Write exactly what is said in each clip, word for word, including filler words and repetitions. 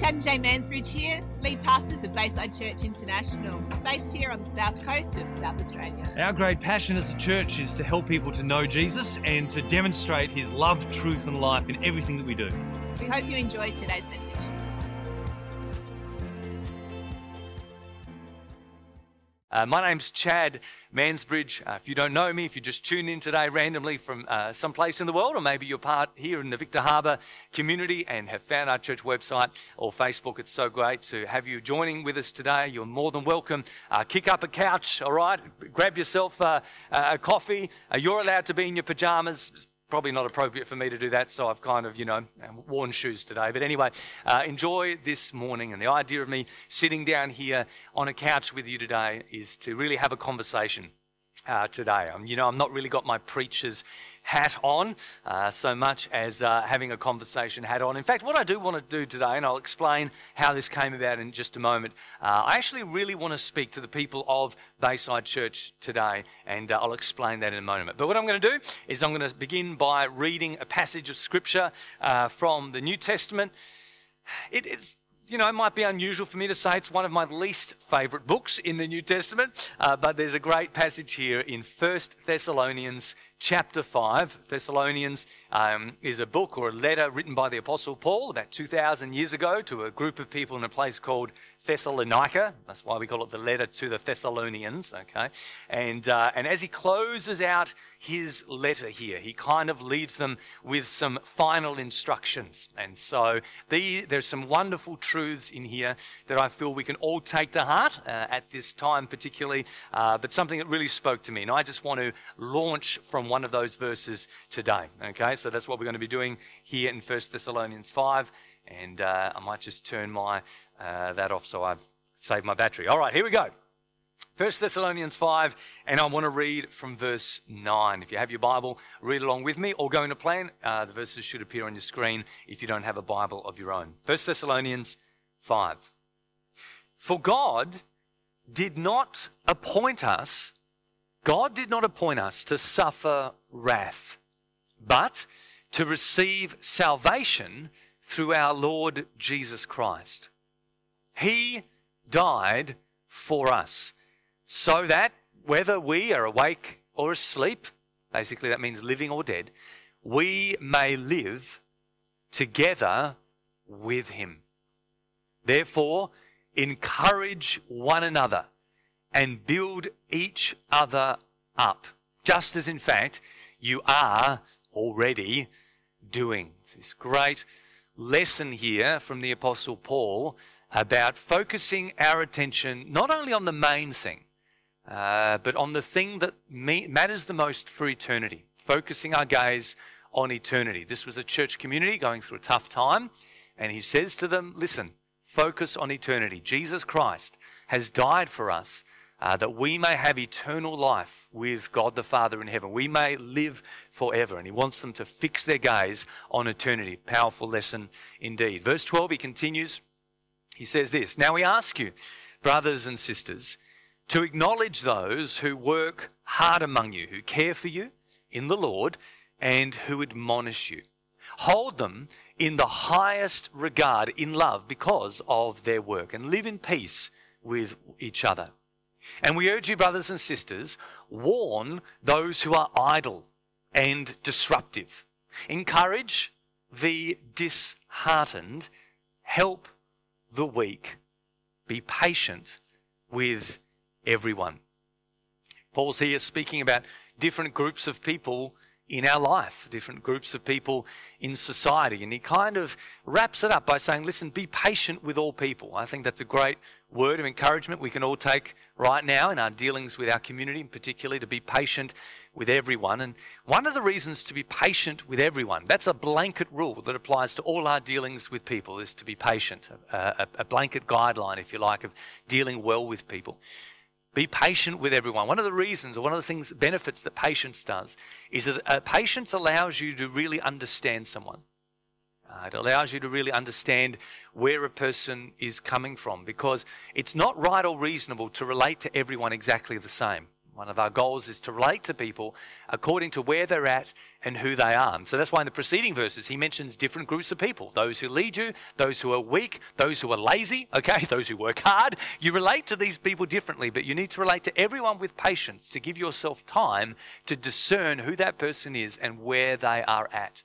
Chad and Jay Mansbridge here, lead pastors of Bayside Church International, based here on the south coast of South Australia. Our great passion as a church is to help people to know Jesus and to demonstrate his love, truth and life in everything that we do. We hope you enjoyed today's message. Uh, my name's Chad Mansbridge. Uh, if you don't know me, if you just tuned in today randomly from uh, someplace in the world, or maybe you're part here in the Victor Harbour community and have found our church website or Facebook, it's so great to have you joining with us today. You're more than welcome. Uh, kick up a couch, all right? Grab yourself uh, a coffee. Uh, you're allowed to be in your pyjamas. Probably not appropriate for me to do that, so I've kind of, you know, worn shoes today. But anyway, uh, enjoy this morning. And the idea of me sitting down here on a couch with you today is to really have a conversation uh, today. Um, you know, I've not really got my preacher's hat on uh, so much as uh, having a conversation hat on. In fact, what I do want to do today, and I'll explain how this came about in just a moment, uh, I actually really want to speak to the people of Bayside Church today, and uh, I'll explain that in a moment. But what I'm going to do is I'm going to begin by reading a passage of Scripture uh, from the New Testament. It is... You know, it might be unusual for me to say it's one of my least favourite books in the New Testament, uh, but there's a great passage here in First Thessalonians chapter five. Thessalonians um, is a book or a letter written by the Apostle Paul about two thousand years ago to a group of people in a place called Thessalonica. That's why we call it the letter to the Thessalonians, okay? And, uh, and as he closes out his letter here, he kind of leaves them with some final instructions. And so the, there's some wonderful truths in here that I feel we can all take to heart uh, at this time particularly, uh, but something that really spoke to me. And I just want to launch from one of those verses today, okay? So that's what we're going to be doing here in First Thessalonians five. And uh, I might just turn my uh, that off so I've saved my battery. All right, here we go. First Thessalonians five, and I want to read from verse nine. If you have your Bible, read along with me or go into plan. Uh, the verses should appear on your screen if you don't have a Bible of your own. First Thessalonians five. For God did not appoint us, God did not appoint us to suffer wrath, but to receive salvation through our Lord Jesus Christ. He died for us, so that whether we are awake or asleep, basically that means living or dead, we may live together with him. Therefore, encourage one another and build each other up, just as in fact you are already doing. This great lesson here from the Apostle Paul about focusing our attention not only on the main thing, uh, but on the thing that me- matters the most for eternity, focusing our gaze on eternity. This was a church community going through a tough time, and he says to them, listen, focus on eternity. Jesus Christ has died for us uh, that we may have eternal life with God the Father in heaven. We may live forever, and he wants them to fix their gaze on eternity. Powerful lesson indeed. Verse twelve, he continues. He says this, now we ask you, brothers and sisters, to acknowledge those who work hard among you, who care for you in the Lord and who admonish you. Hold them in the highest regard in love because of their work, and live in peace with each other. And we urge you, brothers and sisters, warn those who are idle and disruptive. Encourage the disheartened, help the weak, be patient with everyone. Paul's here speaking about different groups of people in our life, different groups of people in society, and he kind of wraps it up by saying, listen, be patient with all people. I think that's a great word of encouragement we can all take right now in our dealings with our community, and particularly to be patient with everyone. And one of the reasons to be patient with everyone, that's a blanket rule that applies to all our dealings with people, is to be patient, a, a, a blanket guideline, if you like, of dealing well with people. Be patient with everyone. One of the reasons, or one of the things, benefits that patience does is that uh, patience allows you to really understand someone. Uh, it allows you to really understand where a person is coming from, because it's not right or reasonable to relate to everyone exactly the same. One of our goals is to relate to people according to where they're at and who they are. And so that's why in the preceding verses, he mentions different groups of people. Those who lead you, those who are weak, those who are lazy, okay, those who work hard. You relate to these people differently, but you need to relate to everyone with patience, to give yourself time to discern who that person is and where they are at.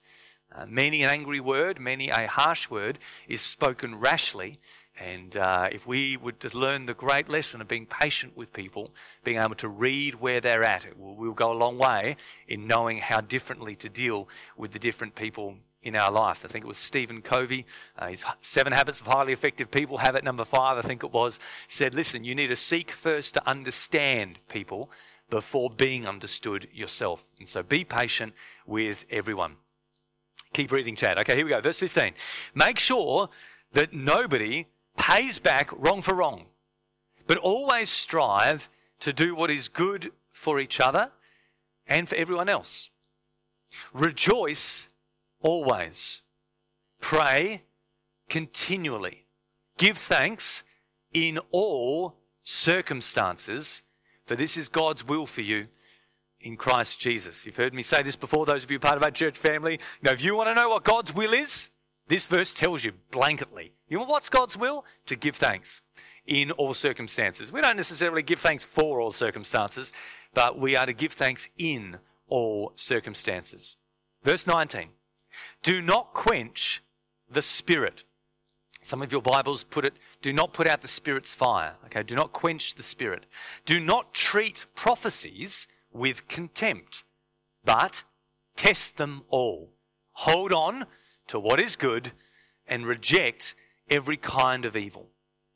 Uh, many an angry word, many a harsh word is spoken rashly. And uh, if we would learn the great lesson of being patient with people, being able to read where they're at, it will, we'll go a long way in knowing how differently to deal with the different people in our life. I think it was Stephen Covey, uh, his Seven Habits of Highly Effective People, habit number five, I think it was, said, listen, you need to seek first to understand people before being understood yourself. And so be patient with everyone. Keep reading, Chad. Okay, here we go. Verse fifteen. Make sure that nobody pays back wrong for wrong, but always strive to do what is good for each other and for everyone else. Rejoice always. Pray continually. Give thanks in all circumstances, for this is God's will for you in Christ Jesus. You've heard me say this before, those of you part of our church family. Now, if you want to know what God's will is, this verse tells you blanketly. You know what's God's will? To give thanks in all circumstances. We don't necessarily give thanks for all circumstances, but we are to give thanks in all circumstances. Verse nineteen, do not quench the spirit. Some of your Bibles put it, do not put out the spirit's fire. Okay, do not quench the spirit. Do not treat prophecies with contempt, but test them all. Hold on to what is good and reject every kind of evil.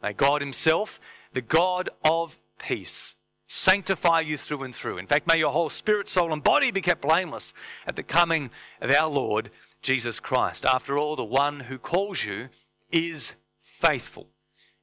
May God himself, the God of peace, sanctify you through and through. In fact, may your whole spirit, soul, and body be kept blameless at the coming of our Lord Jesus Christ. After all, the one who calls you is faithful,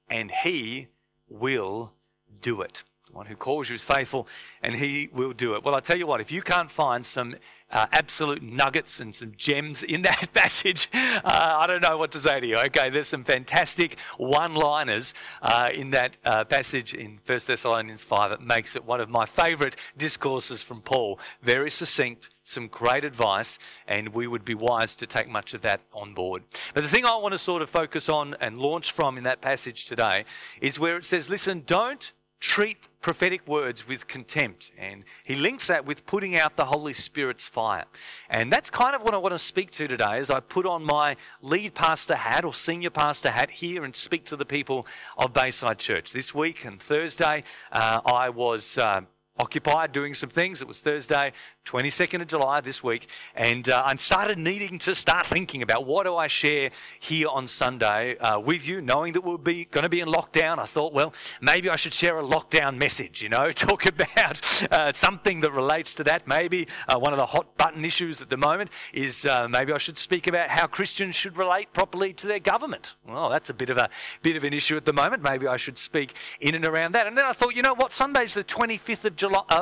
and he will do it. The one who calls you is faithful, and he will do it. Well, I tell you what, if you can't find some Uh, absolute nuggets and some gems in that passage, Uh, I don't know what to say to you. Okay, there's some fantastic one-liners uh, in that uh, passage in First Thessalonians five. It makes it one of my favorite discourses from Paul. Very succinct, some great advice, and we would be wise to take much of that on board. But the thing I want to sort of focus on and launch from in that passage today is where it says, listen, don't treat prophetic words with contempt. And he links that with putting out the Holy Spirit's fire. And that's kind of what I want to speak to today as I put on my lead pastor hat or senior pastor hat here and speak to the people of Bayside Church. This week and Thursday, uh, I was uh, occupied doing some things. It was Thursday, twenty-second of July this week, and uh, I started needing to start thinking about what do I share here on Sunday uh, with you, knowing that we're be going to be in lockdown. I thought, well, maybe I should share a lockdown message, you know, talk about uh, something that relates to that. Maybe uh, one of the hot button issues at the moment is uh, maybe I should speak about how Christians should relate properly to their government. Well, that's a bit of a bit of an issue at the moment. Maybe I should speak in and around that. And then I thought, you know what, Sunday's the twenty-fifth of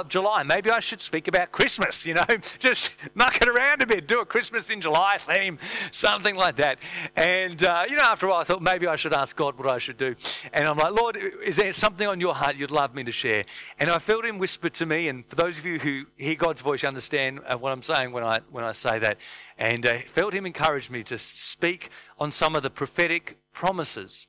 July. Maybe I should speak about Christmas. You know, just muck it around a bit, do a Christmas in July theme, something like that. And, uh, you know, after a while I thought maybe I should ask God what I should do. And I'm like, Lord, is there something on your heart you'd love me to share? And I felt him whisper to me, and for those of you who hear God's voice, you understand what I'm saying when I, when I say that. And I uh, felt him encourage me to speak on some of the prophetic promises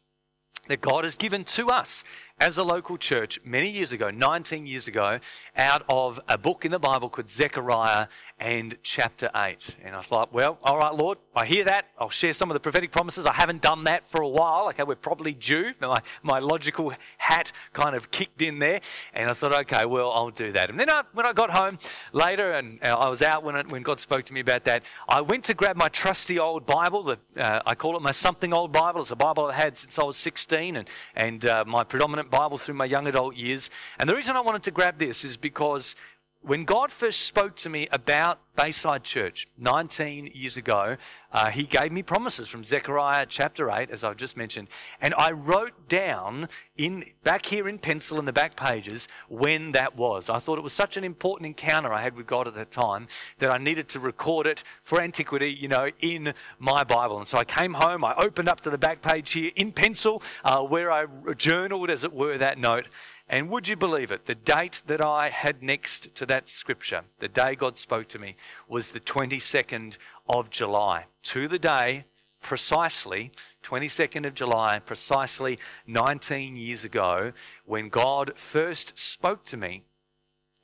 that God has given to us as a local church many years ago, nineteen years ago, out of a book in the Bible called Zechariah and chapter eight. And I thought, well, all right, Lord, I hear that. I'll share some of the prophetic promises. I haven't done that for a while. Okay, we're probably due. My, my logical hat kind of kicked in there. And I thought, okay, well, I'll do that. And then I, when I got home later, and I was out when, it, when God spoke to me about that, I went to grab my trusty old Bible. The, uh, I call it my something old Bible. It's a Bible I had since I was sixteen, and, and uh, my predominant Bible through my young adult years. And the reason I wanted to grab this is because when God first spoke to me about Bayside Church nineteen years ago, uh, he gave me promises from Zechariah chapter eight, as I've just mentioned, and I wrote down in back here in pencil in the back pages when that was. I thought it was such an important encounter I had with God at that time that I needed to record it for antiquity, you know, in my Bible. And so I came home, I opened up to the back page here in pencil, uh, where I journaled, as it were, that note. And would you believe it? The date that I had next to that scripture, the day God spoke to me, was the twenty-second of July. To the day, precisely, twenty-second of July, precisely nineteen years ago, when God first spoke to me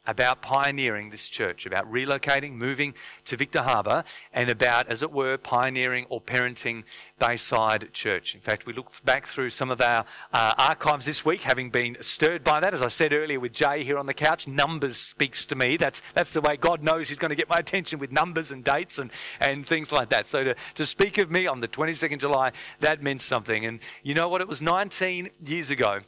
about pioneering this church, about relocating, moving to Victor Harbour, and about, as it were, pioneering or parenting Bayside Church. In fact, we looked back through some of our uh, archives this week, having been stirred by that. As I said earlier with Jay here on the couch, numbers speaks to me. That's that's the way God knows he's going to get my attention, with numbers and dates and, and things like that. So to, to speak of me on the twenty-second of July, that meant something. And you know what? It was nineteen years ago.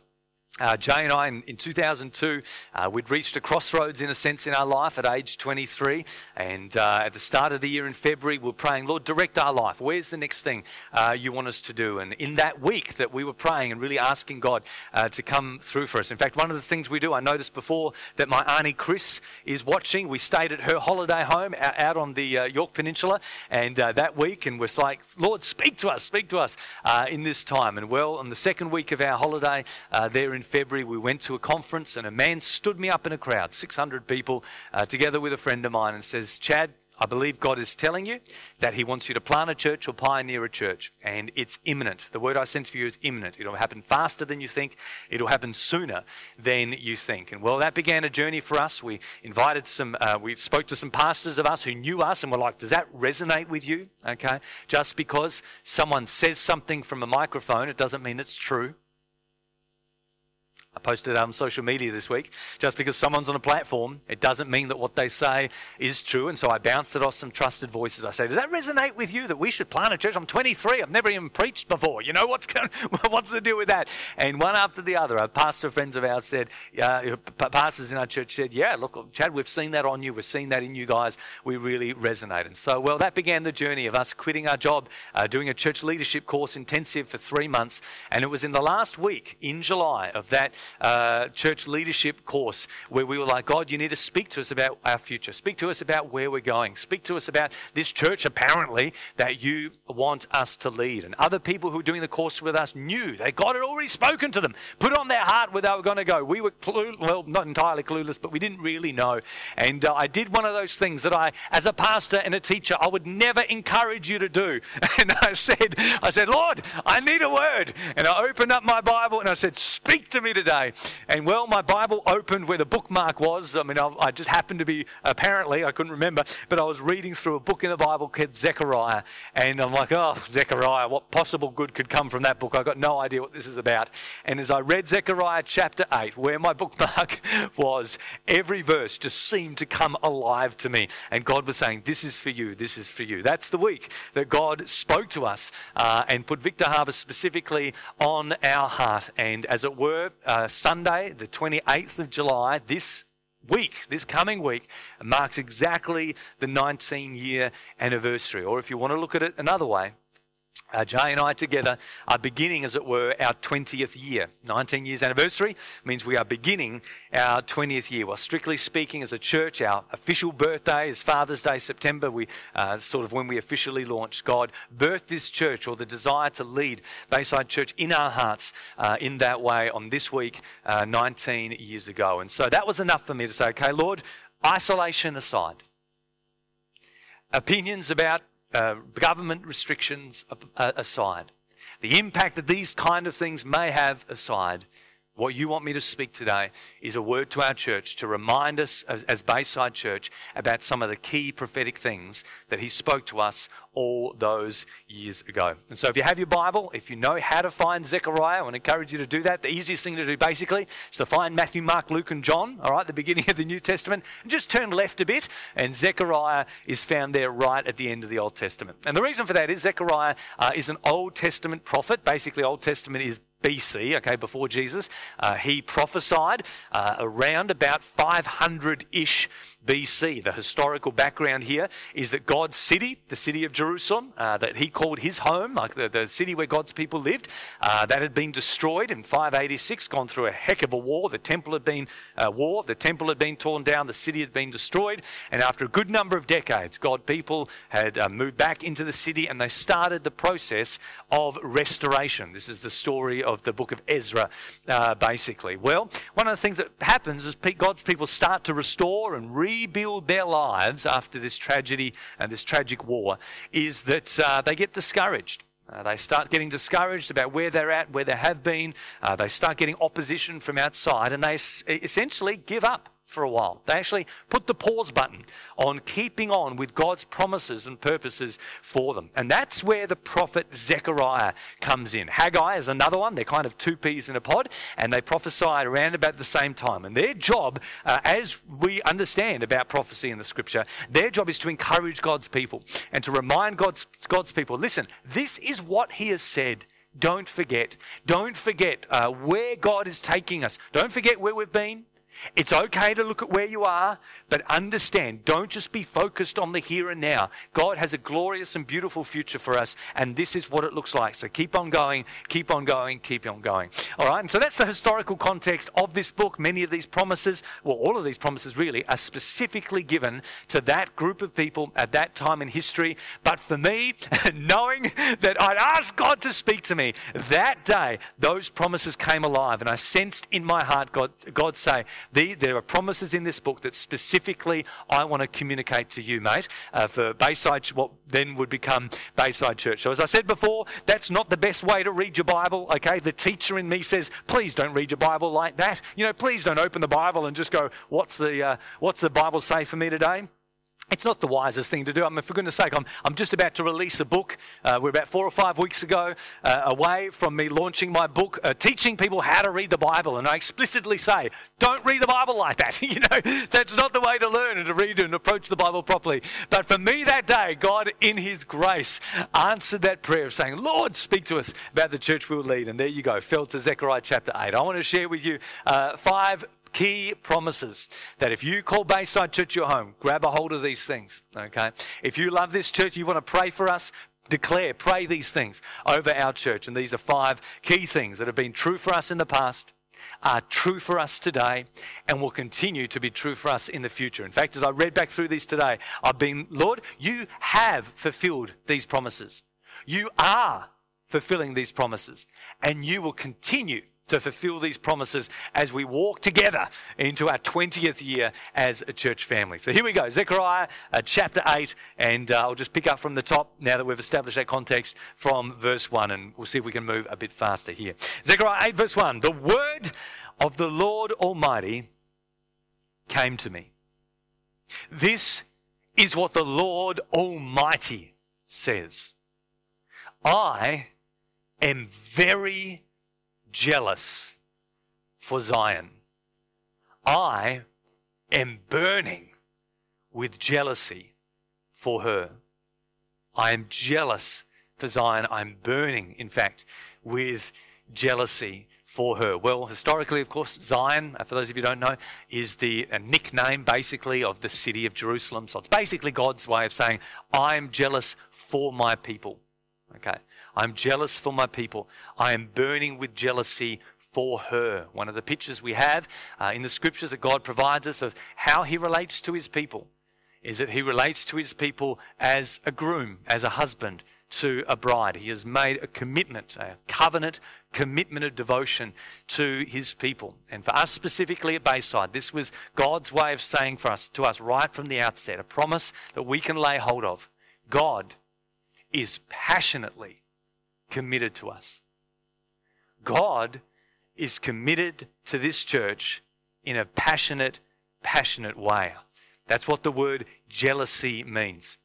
Uh, Jay and I, in, in two thousand two, uh, we'd reached a crossroads, in a sense, in our life at age twenty-three. And uh, at the start of the year in February, we were praying, Lord, direct our life. Where's the next thing uh, you want us to do? And in that week that we were praying and really asking God uh, to come through for us. In fact, one of the things we do, I noticed before that my auntie Chris is watching. We stayed at her holiday home out, out on the uh, York Peninsula. And uh, that week, and we're like, Lord, speak to us, speak to us uh, in this time. And well, on the second week of our holiday uh, there in February, we went to a conference, and a man stood me up in a crowd, six hundred people, uh, together with a friend of mine, and says, Chad, I believe God is telling you that he wants you to plant a church or pioneer a church, and it's imminent. The word I sense for you is imminent. It'll happen faster than you think. It'll happen sooner than you think. And well, that began a journey for us. We invited some, uh, we spoke to some pastors of us who knew us, and were like, does that resonate with you? Okay. Just because someone says something from a microphone, it doesn't mean it's true. I posted it on social media this week. Just because someone's on a platform, it doesn't mean that what they say is true. And so I bounced it off some trusted voices. I say, does that resonate with you that we should plant a church? I'm twenty-three. I've never even preached before. You know, what's going, what's the deal with that? And one after the other, our pastor friends of ours said, uh, pastors in our church said, yeah, look, Chad, we've seen that on you. We've seen that in you guys. We really resonate. And so, well, that began the journey of us quitting our job, uh, doing a church leadership course intensive for three months. And it was in the last week in July of that Uh, church leadership course where we were like, God, you need to speak to us about our future. Speak to us about where we're going. Speak to us about this church, apparently, that you want us to lead. And other people who were doing the course with us knew that God had already spoken to them, put on their heart where they were going to go. We were, clue- well, not entirely clueless, but we didn't really know. And uh, I did one of those things that I, as a pastor and a teacher, I would never encourage you to do. And I said, I said, Lord, I need a word. And I opened up my Bible and I said, speak to me today. Day. And well, my Bible opened where the bookmark was. I mean, I, I just happened to be, apparently, I couldn't remember, but I was reading through a book in the Bible called Zechariah. And I'm like, oh, Zechariah, what possible good could come from that book? I got no idea what this is about. And as I read Zechariah chapter eight, where my bookmark was, every verse just seemed to come alive to me. And God was saying, this is for you, this is for you. That's the week that God spoke to us uh, and put Victor Harbour specifically on our heart. And as it were, uh, Uh, Sunday, the twenty-eighth of July, this week, this coming week, marks exactly the nineteen-year anniversary. Or if you want to look at it another way, Uh, Jay and I together are beginning, as it were, our twentieth year. nineteen years anniversary means we are beginning our twentieth year. Well, strictly speaking, as a church, our official birthday is Father's Day, September. We uh, sort of when we officially launched. God birthed this church, or the desire to lead Bayside Church in our hearts uh, in that way on this week, uh, nineteen years ago. And so that was enough for me to say, okay, Lord, isolation aside, opinions about Uh, government restrictions aside, the impact that these kind of things may have aside, what you want me to speak today is a word to our church to remind us as, as Bayside Church about some of the key prophetic things that he spoke to us all those years ago. And so if you have your Bible, if you know how to find Zechariah, I want to encourage you to do that. The easiest thing to do basically is to find Matthew, Mark, Luke and John, all right, the beginning of the New Testament, and just turn left a bit, and Zechariah is found there right at the end of the Old Testament. And the reason for that is Zechariah uh, is an Old Testament prophet. Basically, Old Testament is B C, okay, before Jesus. Uh, he prophesied uh, around about five hundred-ish B C. The historical background here is that God's city, the city of Jerusalem, uh, that he called his home, like the, the city where God's people lived, uh, that had been destroyed in five eighty-six, gone through a heck of a war. The temple had been uh, war. The temple had been torn down. The city had been destroyed. And after a good number of decades, God's people had uh, moved back into the city, and they started the process of restoration. This is the story of the book of Ezra, uh, basically. Well, one of the things that happens is God's people start to restore and rebuild their lives after this tragedy and this tragic war, is that uh, they get discouraged. Uh, they start getting discouraged about where they're at, where they have been. Uh, they start getting opposition from outside, and they s- essentially give up for a while. They actually put the pause button on keeping on with God's promises and purposes for them. And that's where the prophet Zechariah comes in. Haggai is another one. They're kind of two peas in a pod, and they prophesy around about the same time. And their job, uh, as we understand about prophecy in the scripture, their job is to encourage God's people and to remind God's, God's people, listen, this is what he has said. Don't forget. Don't forget uh, where God is taking us. Don't forget where we've been. It's okay to look at where you are, but understand, don't just be focused on the here and now. God has a glorious and beautiful future for us, and this is what it looks like. So keep on going, keep on going, keep on going. All right, and so that's the historical context of this book. Many of these promises, well, all of these promises really, are specifically given to that group of people at that time in history. But for me, knowing that I'd asked God to speak to me, that day, those promises came alive, and I sensed in my heart God, God say, The, there are promises in this book that specifically I want to communicate to you, mate, uh, for Bayside, what then would become Bayside Church. So as I said before, that's not the best way to read your Bible, okay? The teacher in me says, please don't read your Bible like that. You know, please don't open the Bible and just go, what's the uh, what's the Bible say for me today? It's not the wisest thing to do. I mean, for goodness sake, I'm I'm just about to release a book. Uh, we're about four or five weeks ago uh, away from me launching my book, uh, teaching people how to read the Bible. And I explicitly say, don't read the Bible like that. You know, that's not the way to learn and to read and approach the Bible properly. But for me that day, God, in his grace, answered that prayer of saying, Lord, speak to us about the church we will lead. And there you go, fell to Zechariah chapter eight. I want to share with you uh, five key promises that if you call Bayside Church your home, grab a hold of these things, okay? If you love this church, you want to pray for us, declare, pray these things over our church. And these are five key things that have been true for us in the past, are true for us today, and will continue to be true for us in the future. In fact, as I read back through these today, I've been, Lord, you have fulfilled these promises. You are fulfilling these promises, and you will continue to fulfill these promises as we walk together into our twentieth year as a church family. So here we go, Zechariah uh, chapter eight, and uh, I'll just pick up from the top now that we've established that context from verse one, and we'll see if we can move a bit faster here. Zechariah eight verse one, the word of the Lord Almighty came to me. This is what the Lord Almighty says. I am very jealous for Zion. I am burning with jealousy for her. I am jealous for Zion. I'm burning, in fact, with jealousy for her. Well, historically, of course, Zion, for those of you who don't know, is the a nickname basically of the city of Jerusalem. So it's basically God's way of saying, I'm jealous for my people. Okay, I'm jealous for my people. I am burning with jealousy for her. One of the pictures we have uh, in the scriptures that God provides us of how he relates to his people is that he relates to his people as a groom, as a husband to a bride. He has made a commitment, a covenant commitment of devotion to his people. And for us specifically at Bayside, this was God's way of saying for us, to us right from the outset, a promise that we can lay hold of. God is passionately committed to us. God is committed to this church in a passionate, passionate way. That's what the word jealousy means.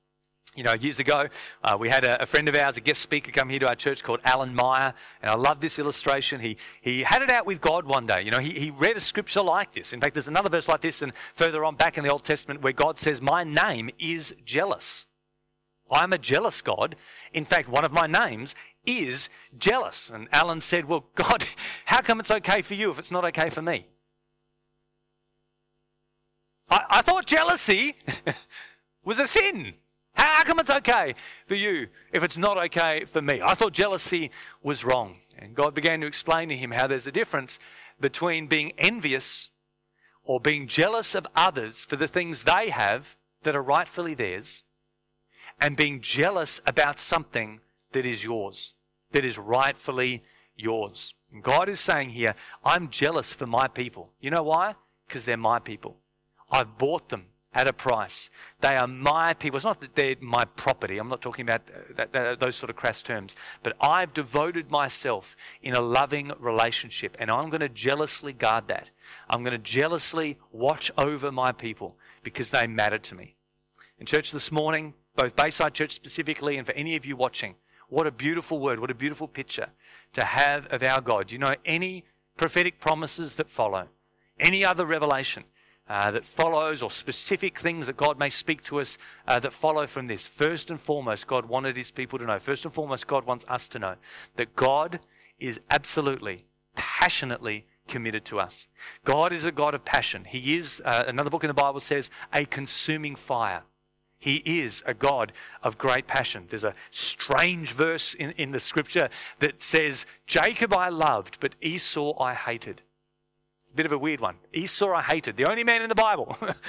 You know, years ago, uh, we had a, a friend of ours, a guest speaker, come here to our church called Alan Meyer, and I love this illustration. He he had it out with God one day. You know, he, he read a scripture like this. In fact, there's another verse like this, and further on back in the Old Testament where God says, my name is jealous. I'm a jealous God. In fact, one of my names is jealous. And Alan said, well, God, how come it's okay for you if it's not okay for me? I, I thought jealousy was a sin. How come it's okay for you if it's not okay for me? I thought jealousy was wrong. And God began to explain to him how there's a difference between being envious or being jealous of others for the things they have that are rightfully theirs, and being jealous about something that is yours, that is rightfully yours. And God is saying here, I'm jealous for my people. You know why? Because they're my people. I've bought them at a price. They are my people. It's not that they're my property. I'm not talking about that, that, those sort of crass terms. But I've devoted myself in a loving relationship, and I'm going to jealously guard that. I'm going to jealously watch over my people because they matter to me. In church this morning, both Bayside Church specifically and for any of you watching, what a beautiful word, what a beautiful picture to have of our God. Do you know any prophetic promises that follow, any other revelation Uh, that follows, or specific things that God may speak to us uh, that follow from this? First and foremost, God wanted his people to know. First and foremost, God wants us to know that God is absolutely, passionately committed to us. God is a God of passion. He is, uh, another book in the Bible says, a consuming fire. He is a God of great passion. There's a strange verse in, in the scripture that says, Jacob I loved, but Esau I hated. Bit of a weird one. Esau I hated. The only man in the Bible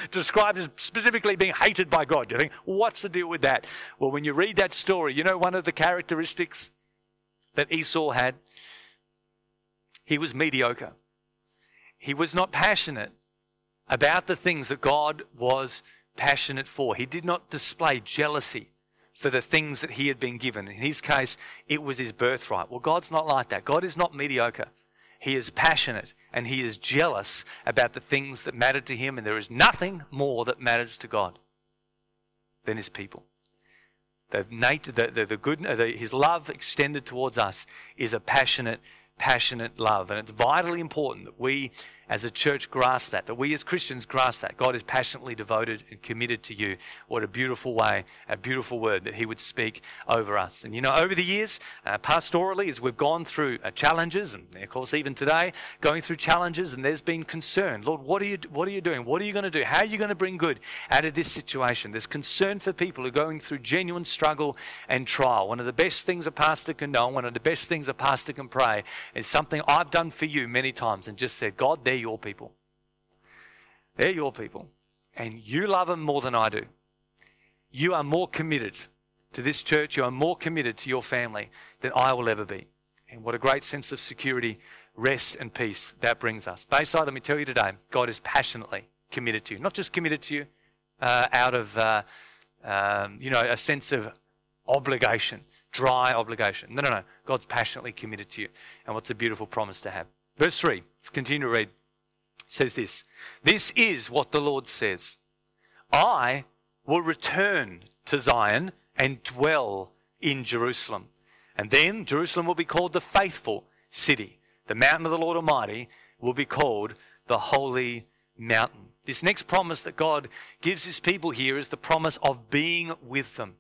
described as specifically being hated by God. You think, what's the deal with that? Well, when you read that story, you know one of the characteristics that Esau had? He was mediocre. He was not passionate about the things that God was passionate for. He did not display jealousy for the things that he had been given. In his case, it was his birthright. Well, God's not like that. God is not mediocre. He is passionate and he is jealous about the things that matter to him, and there is nothing more that matters to God than his people. The, the, the good, the, his love extended towards us is a passionate, passionate love, and it's vitally important that we as a church grasp that, that we as Christians grasp that. God is passionately devoted and committed to you. What a beautiful way, a beautiful word that he would speak over us. And you know, over the years, uh, pastorally, as we've gone through uh, challenges, and of course even today, going through challenges, and there's been concern. Lord, what are you, what are you doing? What are you going to do? How are you going to bring good out of this situation? There's concern for people who are going through genuine struggle and trial. One of the best things a pastor can know, one of the best things a pastor can pray, is something I've done for you many times and just said, God, they're your people. They're your people. And you love them more than I do. You are more committed to this church. You are more committed to your family than I will ever be. And what a great sense of security, rest and peace that brings us. Bayside, let me tell you today, God is passionately committed to you. Not just committed to you uh, out of, uh, um, you know, a sense of obligation, dry obligation. No, no, no. God's passionately committed to you. And what's a beautiful promise to have. Verse three, let's continue to read. Says this, this is what the Lord says. I will return to Zion and dwell in Jerusalem. And then Jerusalem will be called the faithful city. The mountain of the Lord Almighty will be called the holy mountain. This next promise that God gives his people here is the promise of being with them.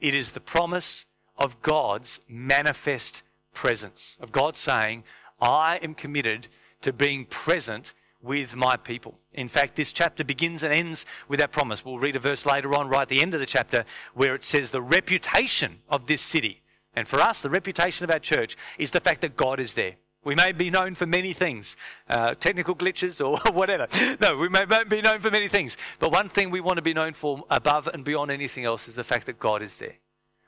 It is the promise of God's manifest presence, of God saying, I am committed to being present with my people. In fact, this chapter begins and ends with that promise. We'll read a verse later on, right at the end of the chapter, where it says the reputation of this city. And for us, the reputation of our church is the fact that God is there. We may be known for many things, uh, technical glitches or whatever. No, we may be known for many things. But one thing we want to be known for above and beyond anything else is the fact that God is there.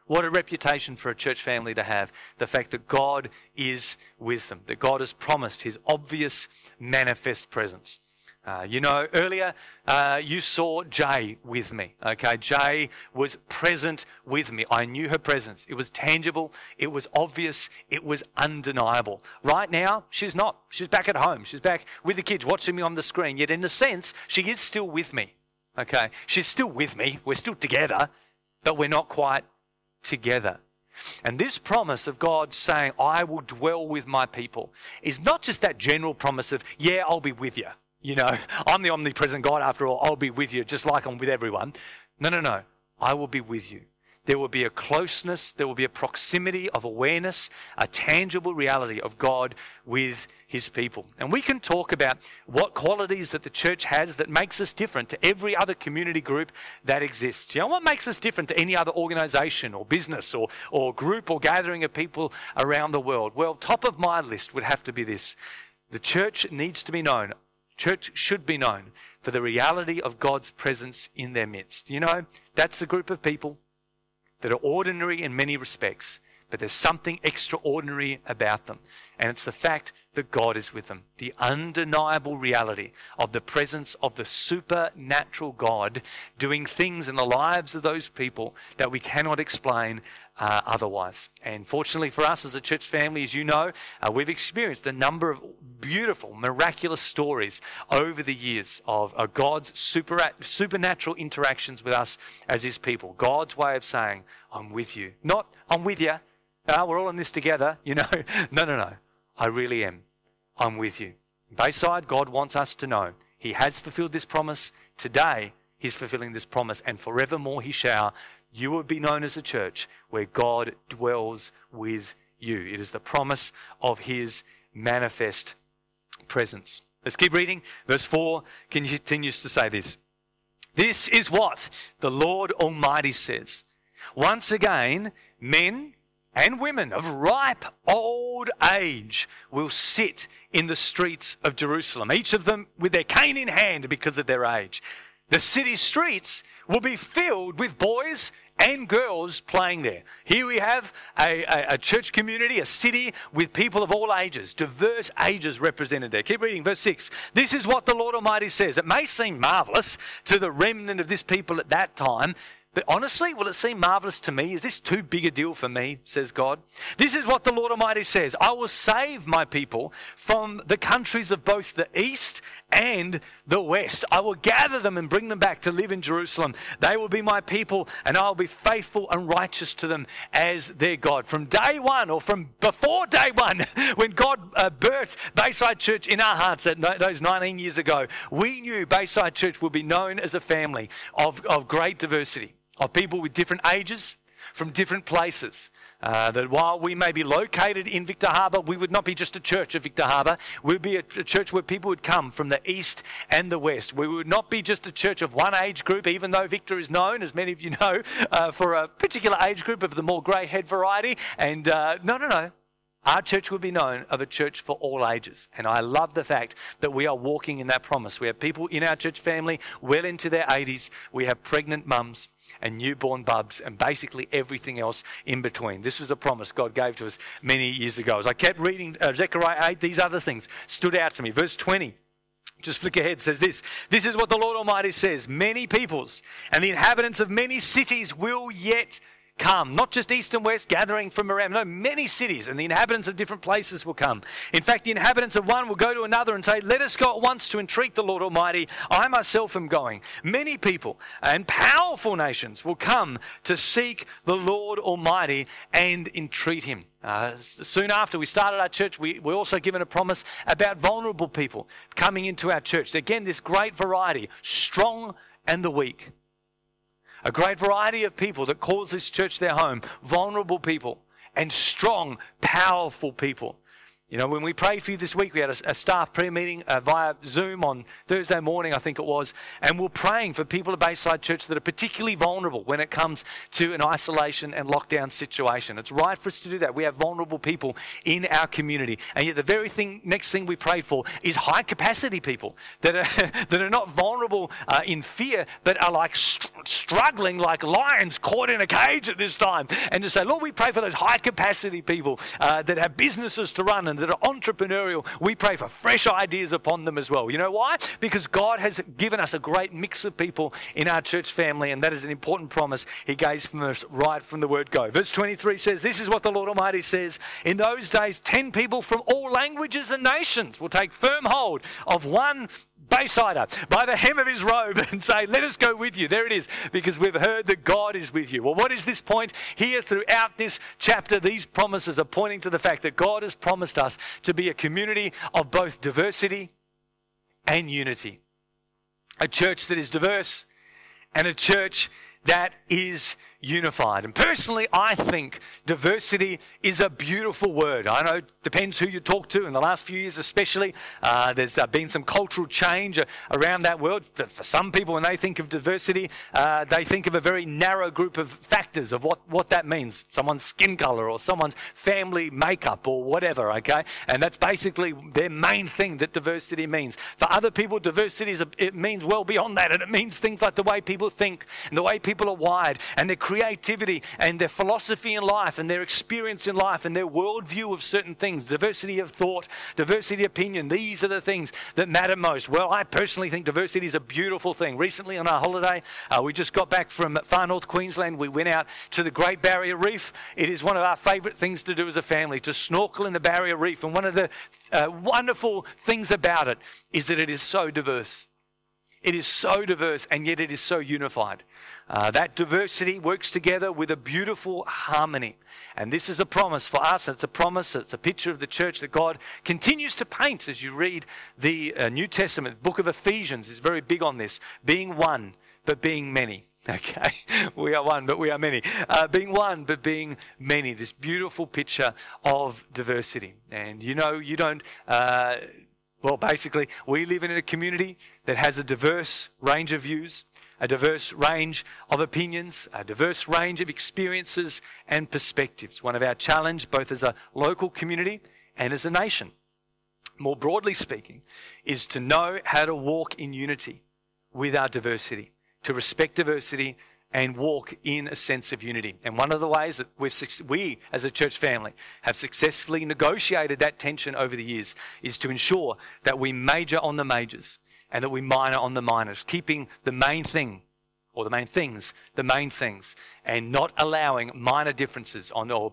What a reputation for a church family to have, the fact that God is with them, that God has promised his obvious manifest presence. Uh, you know, earlier uh, you saw Jay with me, okay? Jay was present with me. I knew her presence. It was tangible. It was obvious. It was undeniable. Right now, she's not. She's back at home. She's back with the kids watching me on the screen. Yet in a sense, she is still with me, okay? She's still with me. We're still together, but we're not quite together. And this promise of God saying, I will dwell with my people, is not just that general promise of, yeah, I'll be with you. You know, I'm the omnipresent God after all. I'll be with you just like I'm with everyone. No, no, no. I will be with you. there will be a closeness, there will be a proximity of awareness, a tangible reality of God with his people. And we can talk about what qualities that the church has that makes us different to every other community group that exists. You know, what makes us different to any other organization or business or, or group or gathering of people around the world? Well, top of my list would have to be this. The church needs to be known. Church should be known for the reality of God's presence in their midst. You know, that's a group of people that are ordinary in many respects, but there's something extraordinary about them. And it's the fact that God is with them. The undeniable reality of the presence of the supernatural God doing things in the lives of those people that we cannot explain uh, otherwise. And fortunately for us as a church family, as you know, uh, we've experienced a number of beautiful, miraculous stories over the years of uh, God's super, supernatural interactions with us as his people. God's way of saying, I'm with you. Not, I'm with you. Uh, we're all in this together, you know. No, no, no. I really am. I'm with you. Bayside, God wants us to know he has fulfilled this promise. Today, he's fulfilling this promise, and forevermore he shall. You will be known as a church where God dwells with you. It is the promise of his manifest presence. Let's keep reading. Verse four continues to say this. This is what the Lord Almighty says. Once again, men and women of ripe old age will sit in the streets of Jerusalem, each of them with their cane in hand because of their age. The city streets will be filled with boys and girls playing there. Here we have a, a, a church community, a city with people of all ages, diverse ages represented there. Keep reading, verse six. This is what the Lord Almighty says. It may seem marvelous to the remnant of this people at that time, but honestly, will it seem marvelous to me? Is this too big a deal for me, says God? This is what the Lord Almighty says. I will save my people from the countries of both the east and the west. I will gather them and bring them back to live in Jerusalem. They will be my people, and I will be faithful and righteous to them as their God. From day one, or from before day one, when God birthed Bayside Church in our hearts those nineteen years ago, we knew Bayside Church would be known as a family of, of great diversity, of people with different ages, from different places. Uh, that while we may be located in Victor Harbour, we would not be just a church of Victor Harbour. We would be a, a church where people would come from the east and the west. We would not be just a church of one age group, even though Victor is known, as many of you know, uh, for a particular age group of the more grey head variety. And uh, no, no, no. Our church would be known of a church for all ages. And I love the fact that we are walking in that promise. We have people in our church family well into their eighties. We have pregnant mums and newborn bubs and basically everything else in between. This was a promise God gave to us many years ago. As I kept reading uh, Zechariah eight, these other things stood out to me. Verse twenty, just flick ahead, says this. This is what the Lord Almighty says. Many peoples and the inhabitants of many cities will yet come, not just east and west gathering from around, no, many cities, and the inhabitants of different places will come. In fact, the inhabitants of one will go to another and say, let us go at once to entreat the Lord Almighty. I myself am going. Many people and powerful nations will come to seek the Lord Almighty and entreat him. Uh, soon after we started our church, we were also given a promise about vulnerable people coming into our church. Again, this great variety, strong and the weak. A great variety of people that calls this church their home, vulnerable people and strong, powerful people. You know, when we prayed for you this week, we had a, a staff prayer meeting uh, via Zoom on Thursday morning, I think it was, and we're praying for people at Bayside Church that are particularly vulnerable when it comes to an isolation and lockdown situation. It's right for us to do that. We have vulnerable people in our community, and yet the very thing, next thing we prayed for is high-capacity people that are that are not vulnerable uh, in fear, but are like str- struggling like lions caught in a cage at this time, and to say, Lord, we pray for those high-capacity people uh, that have businesses to run and that are entrepreneurial. We pray for fresh ideas upon them as well. You know why? Because God has given us a great mix of people in our church family, and that is an important promise he gave from us right from the word go. Verse twenty-three says, this is what the Lord Almighty says. In those days, ten people from all languages and nations will take firm hold of one Baysider by the hem of his robe and say, let us go with you. There it is, because we've heard that God is with you. Well, what is this point? Here throughout this chapter, these promises are pointing to the fact that God has promised us to be a community of both diversity and unity. A church that is diverse and a church that is unified. And personally, I think diversity is a beautiful word. I know it depends who you talk to. In the last few years especially, uh, there's uh, been some cultural change uh, around that world. For, for some people, when they think of diversity, uh, they think of a very narrow group of factors of what, what that means. Someone's skin colour or someone's family makeup or whatever, okay? And that's basically their main thing that diversity means. For other people, diversity is a, it means well beyond that, and it means things like the way people think and the way people are wired and their creativity and their philosophy in life and their experience in life and their worldview of certain things, diversity of thought, diversity of opinion. These are the things that matter most. Well, I personally think diversity is a beautiful thing. Recently on our holiday, uh, we just got back from Far North Queensland. We went out to the Great Barrier Reef. It is one of our favourite things to do as a family, to snorkel in the Barrier Reef. And one of the uh, wonderful things about it is that it is so diverse. It is so diverse, and yet it is so unified. Uh, that diversity works together with a beautiful harmony. And this is a promise for us. It's a promise. It's a picture of the church that God continues to paint as you read the uh, New Testament. The book of Ephesians is very big on this, being one, but being many. Okay, we are one, but we are many. Uh, being one, but being many. This beautiful picture of diversity. And you know, you don't... Uh, Well, basically, we live in a community that has a diverse range of views, a diverse range of opinions, a diverse range of experiences and perspectives. One of our challenges, both as a local community and as a nation, more broadly speaking, is to know how to walk in unity with our diversity, to respect diversity and walk in a sense of unity. And one of the ways that we've, we as a church family have successfully negotiated that tension over the years is to ensure that we major on the majors and that we minor on the minors, keeping the main thing or the main things, the main things, and not allowing minor differences on or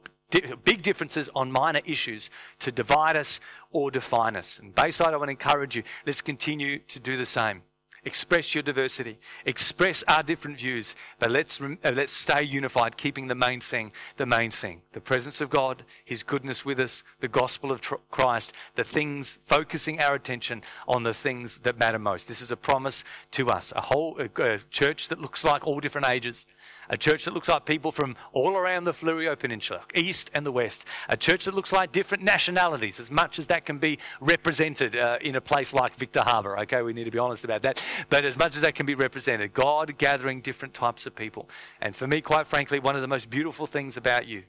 big differences on minor issues to divide us or define us. And Bayside, I want to encourage you, let's continue to do the same. Express your diversity. Express our different views. But let's let's stay unified, keeping the main thing, the main thing. The presence of God, His goodness with us, the gospel of tr- Christ, the things, focusing our attention on the things that matter most. This is a promise to us. A whole a, a church that looks like all different ages. A church that looks like people from all around the Fleurieu Peninsula, east and the west. A church that looks like different nationalities, as much as that can be represented uh, in a place like Victor Harbour. Okay, we need to be honest about that. But as much as that can be represented, God gathering different types of people. And for me, quite frankly, one of the most beautiful things about you,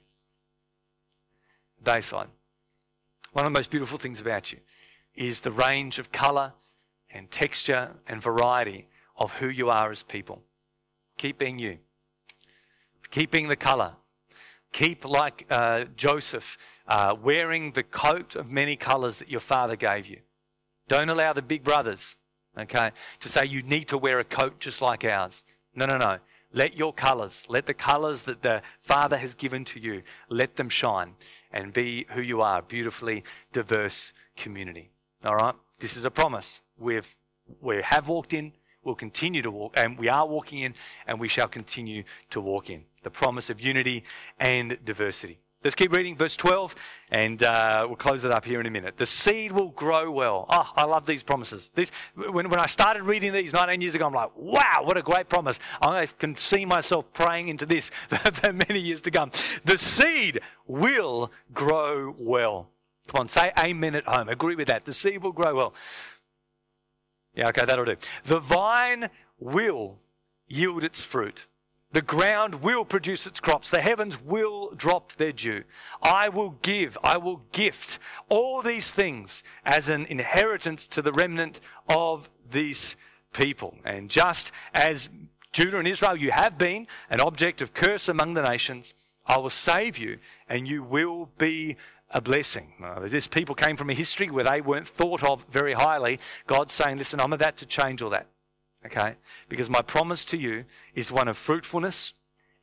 Bayside, one of the most beautiful things about you is the range of colour and texture and variety of who you are as people. Keep being you. Keep being the colour. Keep like uh, Joseph, uh, wearing the coat of many colours that your father gave you. Don't allow the big brothers, okay, to say you need to wear a coat just like ours. No, no, no. Let your colours, let the colours that the Father has given to you, let them shine and be who you are, beautifully diverse community. All right? This is a promise. We've, we have walked in, we'll continue to walk, and we are walking in, and we shall continue to walk in. The promise of unity and diversity. Let's keep reading verse twelve, and uh, we'll close it up here in a minute. The seed will grow well. Oh, I love these promises. This, when, when I started reading these nineteen years ago, I'm like, wow, what a great promise. I can see myself praying into this for many years to come. The seed will grow well. Come on, say amen at home. Agree with that. The seed will grow well. Yeah, okay, that'll do. The vine will yield its fruit. The ground will produce its crops. The heavens will drop their dew. I will give, I will gift all these things as an inheritance to the remnant of these people. And just as Judah and Israel, you have been an object of curse among the nations, I will save you and you will be a blessing. Uh, this people came from a history where they weren't thought of very highly. God's saying, listen, I'm about to change all that. Okay, because my promise to you is one of fruitfulness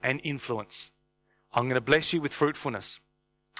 and influence. I'm going to bless you with fruitfulness.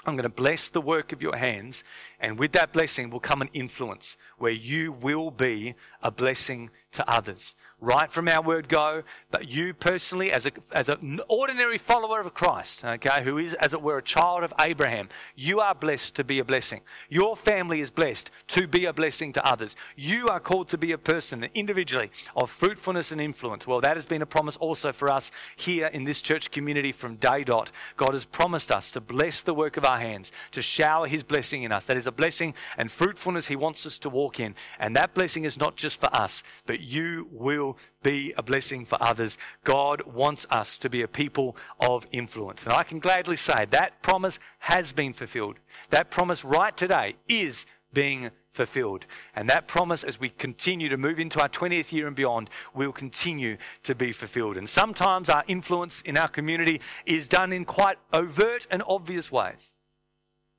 I'm going to bless the work of your hands, and with that blessing will come an influence where you will be a blessing to others. right from our word go, but you personally as a as an ordinary follower of Christ, okay, who is, as it were, a child of Abraham, you are blessed to be a blessing. Your family is blessed to be a blessing to others. You are called to be a person individually of fruitfulness and influence. Well, that has been a promise also for us here in this church community from day dot. God has promised us to bless the work of our hands, to shower his blessing in us. That is a blessing and fruitfulness he wants us to walk in. And that blessing is not just for us, but you will be a blessing for others. God wants us to be a people of influence. And I can gladly say that promise has been fulfilled. That promise right today is being fulfilled. And that promise, as we continue to move into our twentieth year and beyond, will continue to be fulfilled. And sometimes our influence in our community is done in quite overt and obvious ways.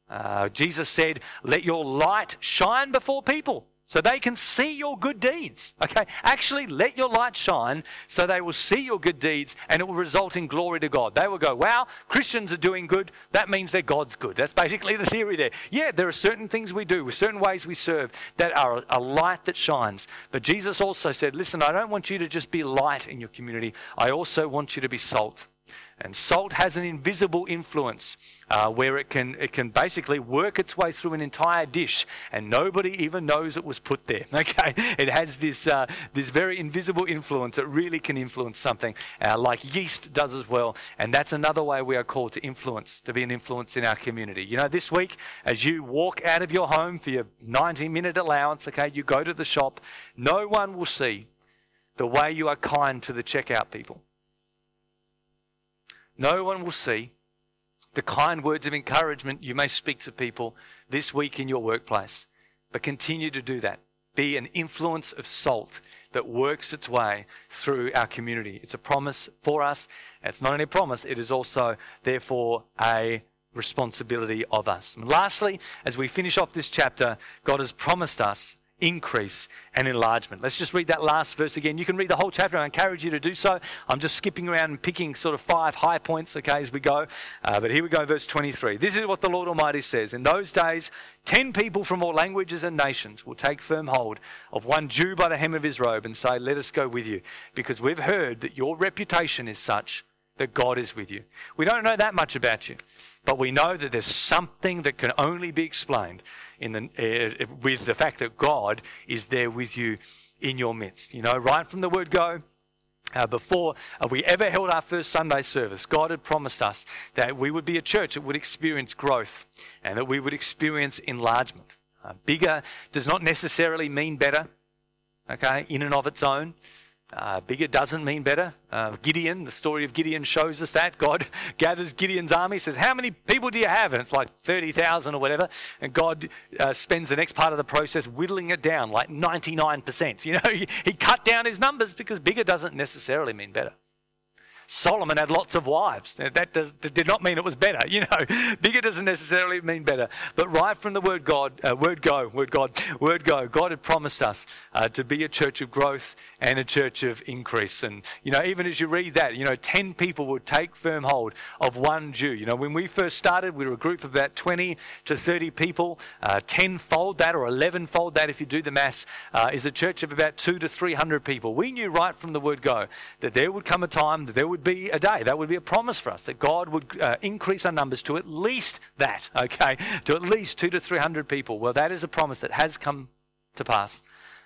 Uh, Jesus said, let your light shine before people so they can see your good deeds. Okay, actually let your light shine so they will see your good deeds and it will result in glory to God. They will go, wow, Christians are doing good. That means they're God's good. That's basically the theory there. Yeah, there are certain things we do, certain ways we serve that are a light that shines. But Jesus also said, listen, I don't want you to just be light in your community. I also want you to be salt. And salt has an invisible influence uh, where it can it can basically work its way through an entire dish and nobody even knows it was put there. Okay, it has this uh, this very invisible influence that really can influence something uh, like yeast does as well. And that's another way we are called to influence, to be an influence in our community. You know, this week as you walk out of your home for your ninety minute allowance, okay, you go to the shop, no one will see the way you are kind to the checkout people. No one will see the kind words of encouragement you may speak to people this week in your workplace, but continue to do that. Be an influence of salt that works its way through our community. It's a promise for us. It's not only a promise, it is also, therefore, a responsibility of us. And lastly, as we finish off this chapter, God has promised us increase and enlargement. Let's just read that last verse again. You can read the whole chapter. I encourage you to do so. I'm just skipping around and picking sort of five high points, okay, as we go. Uh, but here we go, verse twenty-three. This is what the Lord Almighty says. In those days, ten people from all languages and nations will take firm hold of one Jew by the hem of his robe and say, let us go with you, because we've heard that your reputation is such that God is with you. We don't know that much about you, but we know that there's something that can only be explained in the, uh, with the fact that God is there with you in your midst. You know, right from the word go, Uh, before uh, we ever held our first Sunday service, God had promised us that we would be a church that would experience growth and that we would experience enlargement. Uh, bigger does not necessarily mean better, okay, in and of its own. Uh, bigger doesn't mean better. Uh, Gideon, the story of Gideon shows us that. God gathers Gideon's army, says, how many people do you have? And it's like thirty thousand or whatever. And God uh, spends the next part of the process whittling it down like ninety-nine percent. You know, he, he cut down his numbers because bigger doesn't necessarily mean better. Solomon had lots of wives. That, does, that did not mean it was better. You know, bigger doesn't necessarily mean better. But right from the word God, uh, word go, word God, word go, God had promised us uh, to be a church of growth and a church of increase. And, you know, even as you read that, you know, ten people would take firm hold of one Jew. You know, when we first started, we were a group of about twenty to thirty people. Uh, ten-fold that or eleven-fold that, if you do the maths, uh, is a church of about two to three hundred people. We knew right from the word go that there would come a time that there would be a day. That would be a promise for us that God would uh, increase our numbers to at least that, okay, to at least two to three hundred people. Well, that is a promise that has come to pass,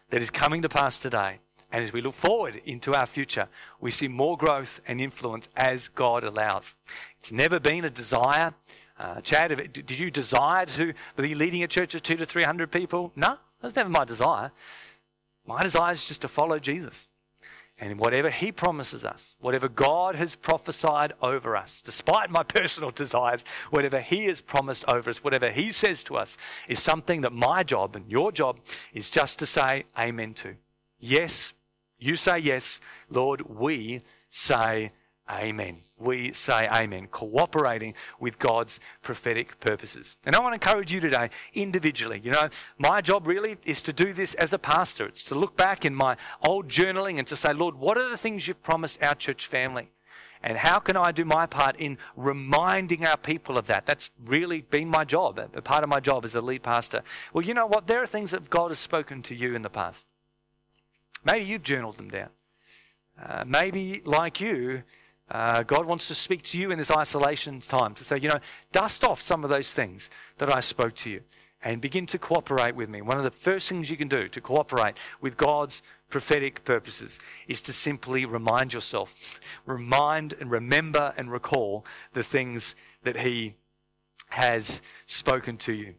that is coming to pass today. And as we look forward into our future, we see more growth and influence as God allows. It's never been a desire. Uh, Chad, did you desire to be leading a church of two to three hundred people? No, that's never my desire. My desire is just to follow Jesus. And whatever he promises us, whatever God has prophesied over us, despite my personal desires, whatever he has promised over us, whatever he says to us, is something that my job and your job is just to say amen to. Yes, you say yes, Lord, we say amen. We say amen, cooperating with God's prophetic purposes. And I want to encourage you today individually. You know, my job really is to do this as a pastor. It's to look back in my old journaling and to say, Lord, what are the things you've promised our church family? And how can I do my part in reminding our people of that? That's really been my job. A part of my job as a lead pastor. Well, you know what? There are things that God has spoken to you in the past. Maybe you've journaled them down. Uh, maybe, like you, uh, God wants to speak to you in this isolation time to say, you know, dust off some of those things that I spoke to you and begin to cooperate with me. One of the first things you can do to cooperate with God's prophetic purposes is to simply remind yourself, remind and remember and recall the things that he has spoken to you,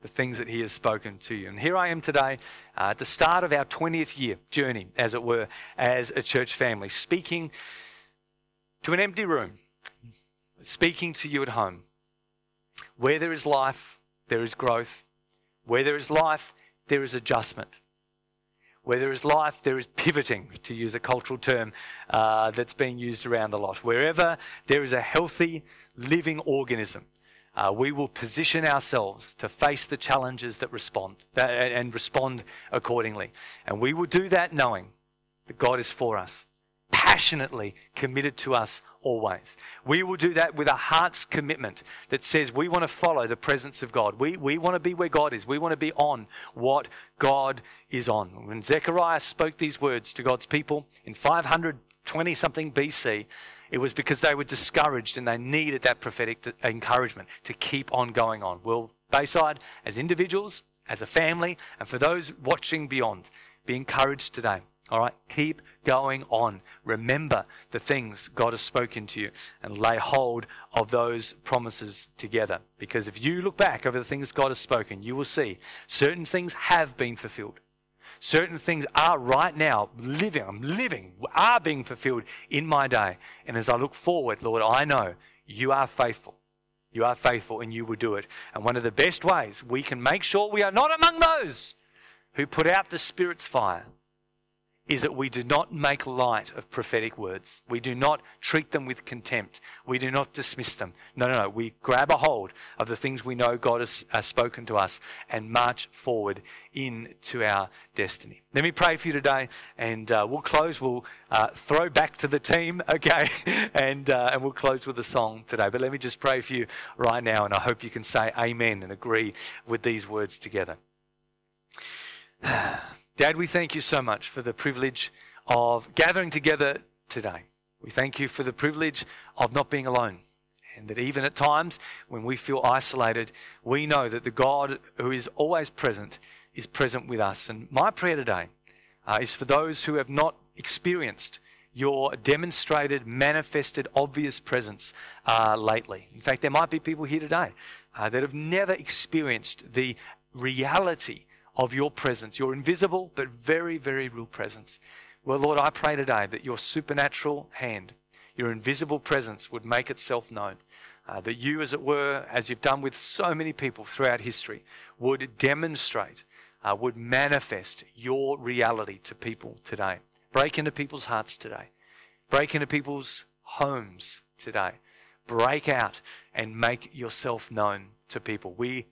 the things that he has spoken to you. And here I am today uh, at the start of our twentieth year journey, as it were, as a church family, speaking to an empty room, speaking to you at home. Where there is life, there is growth. Where there is life, there is adjustment. Where there is life, there is pivoting, to use a cultural term uh, that's being used around a lot. Wherever there is a healthy, living organism, Uh, we will position ourselves to face the challenges that respond that, and respond accordingly. And we will do that knowing that God is for us, passionately committed to us always. We will do that with a heart's commitment that says we want to follow the presence of God. We, we want to be where God is. We want to be on what God is on. When Zechariah spoke these words to God's people in five hundred twenty-something B C, it was because they were discouraged and they needed that prophetic t- encouragement to keep on going on. Will Bayside, as individuals, as a family, and for those watching beyond, be encouraged today. All right, keep going on. Remember the things God has spoken to you and lay hold of those promises together. Because if you look back over the things God has spoken, you will see certain things have been fulfilled. Certain things are right now living, I'm living, are being fulfilled in my day. And as I look forward, Lord, I know you are faithful. You are faithful and you will do it. And one of the best ways we can make sure we are not among those who put out the Spirit's fire is that we do not make light of prophetic words. We do not treat them with contempt. We do not dismiss them. No, no, no. We grab a hold of the things we know God has, has spoken to us and march forward into our destiny. Let me pray for you today, and uh, we'll close. We'll uh, throw back to the team, okay? and uh, and we'll close with a song today. But let me just pray for you right now, and I hope you can say amen and agree with these words together. Dad, we thank you so much for the privilege of gathering together today. We thank you for the privilege of not being alone, and that even at times when we feel isolated, we know that the God who is always present is present with us. And my prayer today uh, is for those who have not experienced your demonstrated, manifested, obvious presence uh, lately. In fact, there might be people here today uh, that have never experienced the reality of your presence, your invisible but very, very real presence. Well, Lord, I pray today that your supernatural hand, your invisible presence would make itself known, uh, that you, as it were, as you've done with so many people throughout history, would demonstrate, uh, would manifest your reality to people today. Break into people's hearts today. Break into people's homes today. Break out and make yourself known to people. We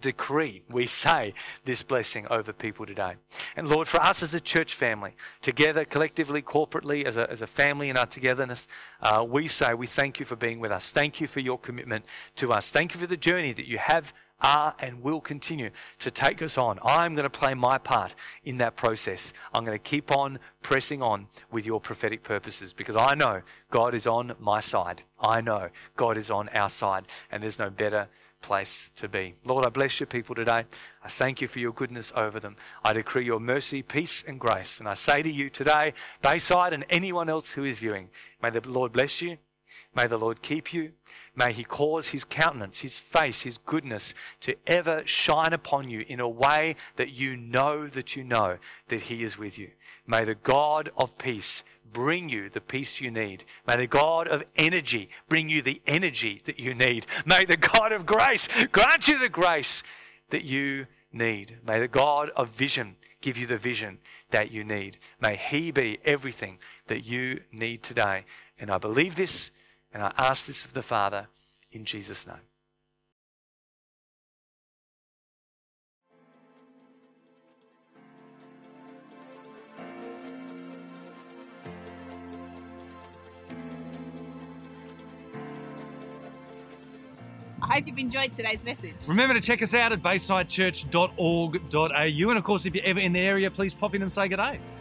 decree, we say this blessing over people today. And Lord, for us as a church family, together, collectively, corporately, as a, as a family in our togetherness, uh, we say we thank you for being with us. Thank you for your commitment to us. Thank you for the journey that you have, are, and will continue to take us on. I'm going to play my part in that process. I'm going to keep on pressing on with your prophetic purposes, because I know God is on my side. I know God is on our side, and there's no better place to be. Lord, I bless your people today. I thank you for your goodness over them. I decree your mercy, peace, and grace. And I say to you today, Bayside and anyone else who is viewing, may the Lord bless you. May the Lord keep you. May he cause his countenance, his face, his goodness to ever shine upon you in a way that you know that you know that he is with you. May the God of peace bring you the peace you need. May the God of energy bring you the energy that you need. May the God of grace grant you the grace that you need. May the God of vision give you the vision that you need. May he be everything that you need today. And I believe this, and I ask this of the Father in Jesus' name. I hope you've enjoyed today's message. Remember to check us out at Bayside Church dot org dot a u. And of course, if you're ever in the area, please pop in and say good day.